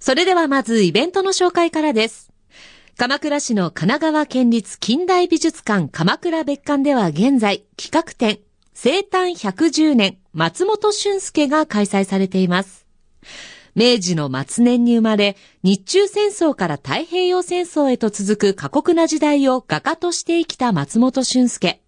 それではまずイベントの紹介からです。鎌倉市の神奈川県立近代美術館鎌倉別館では現在企画展生誕110年松本俊介が開催されています。明治の末年に生まれ、日中戦争から太平洋戦争へと続く過酷な時代を画家として生きた松本俊介。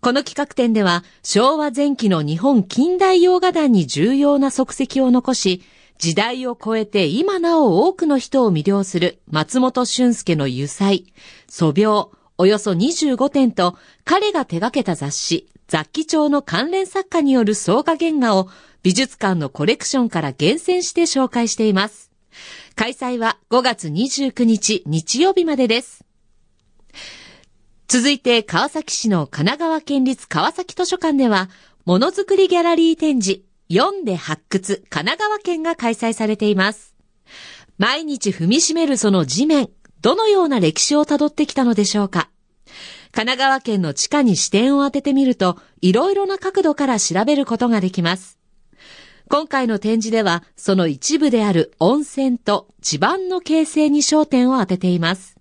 この企画展では、昭和前期の日本近代洋画壇に重要な足跡を残し、時代を超えて今なお多くの人を魅了する松本俊介の油彩、素描、およそ25点と、彼が手掛けた雑誌、雑記帳の関連作家による草画原画を、美術館のコレクションから厳選して紹介しています。開催は5月29日日曜日までです。続いて川崎市の神奈川県立川崎図書館ではものづくりギャラリー展示読んで発掘神奈川県が開催されています。毎日踏みしめるその地面、どのような歴史をたどってきたのでしょうか。神奈川県の地下に視点を当ててみるといろいろな角度から調べることができます。今回の展示では、その一部である温泉と地盤の形成に焦点を当てています。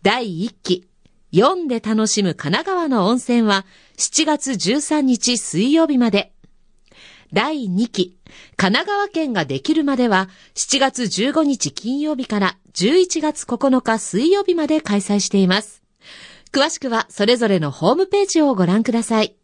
第1期、読んで楽しむ神奈川の温泉は、7月13日水曜日まで。第2期、神奈川県ができるまでは、7月15日金曜日から11月9日水曜日まで開催しています。詳しくは、それぞれのホームページをご覧ください。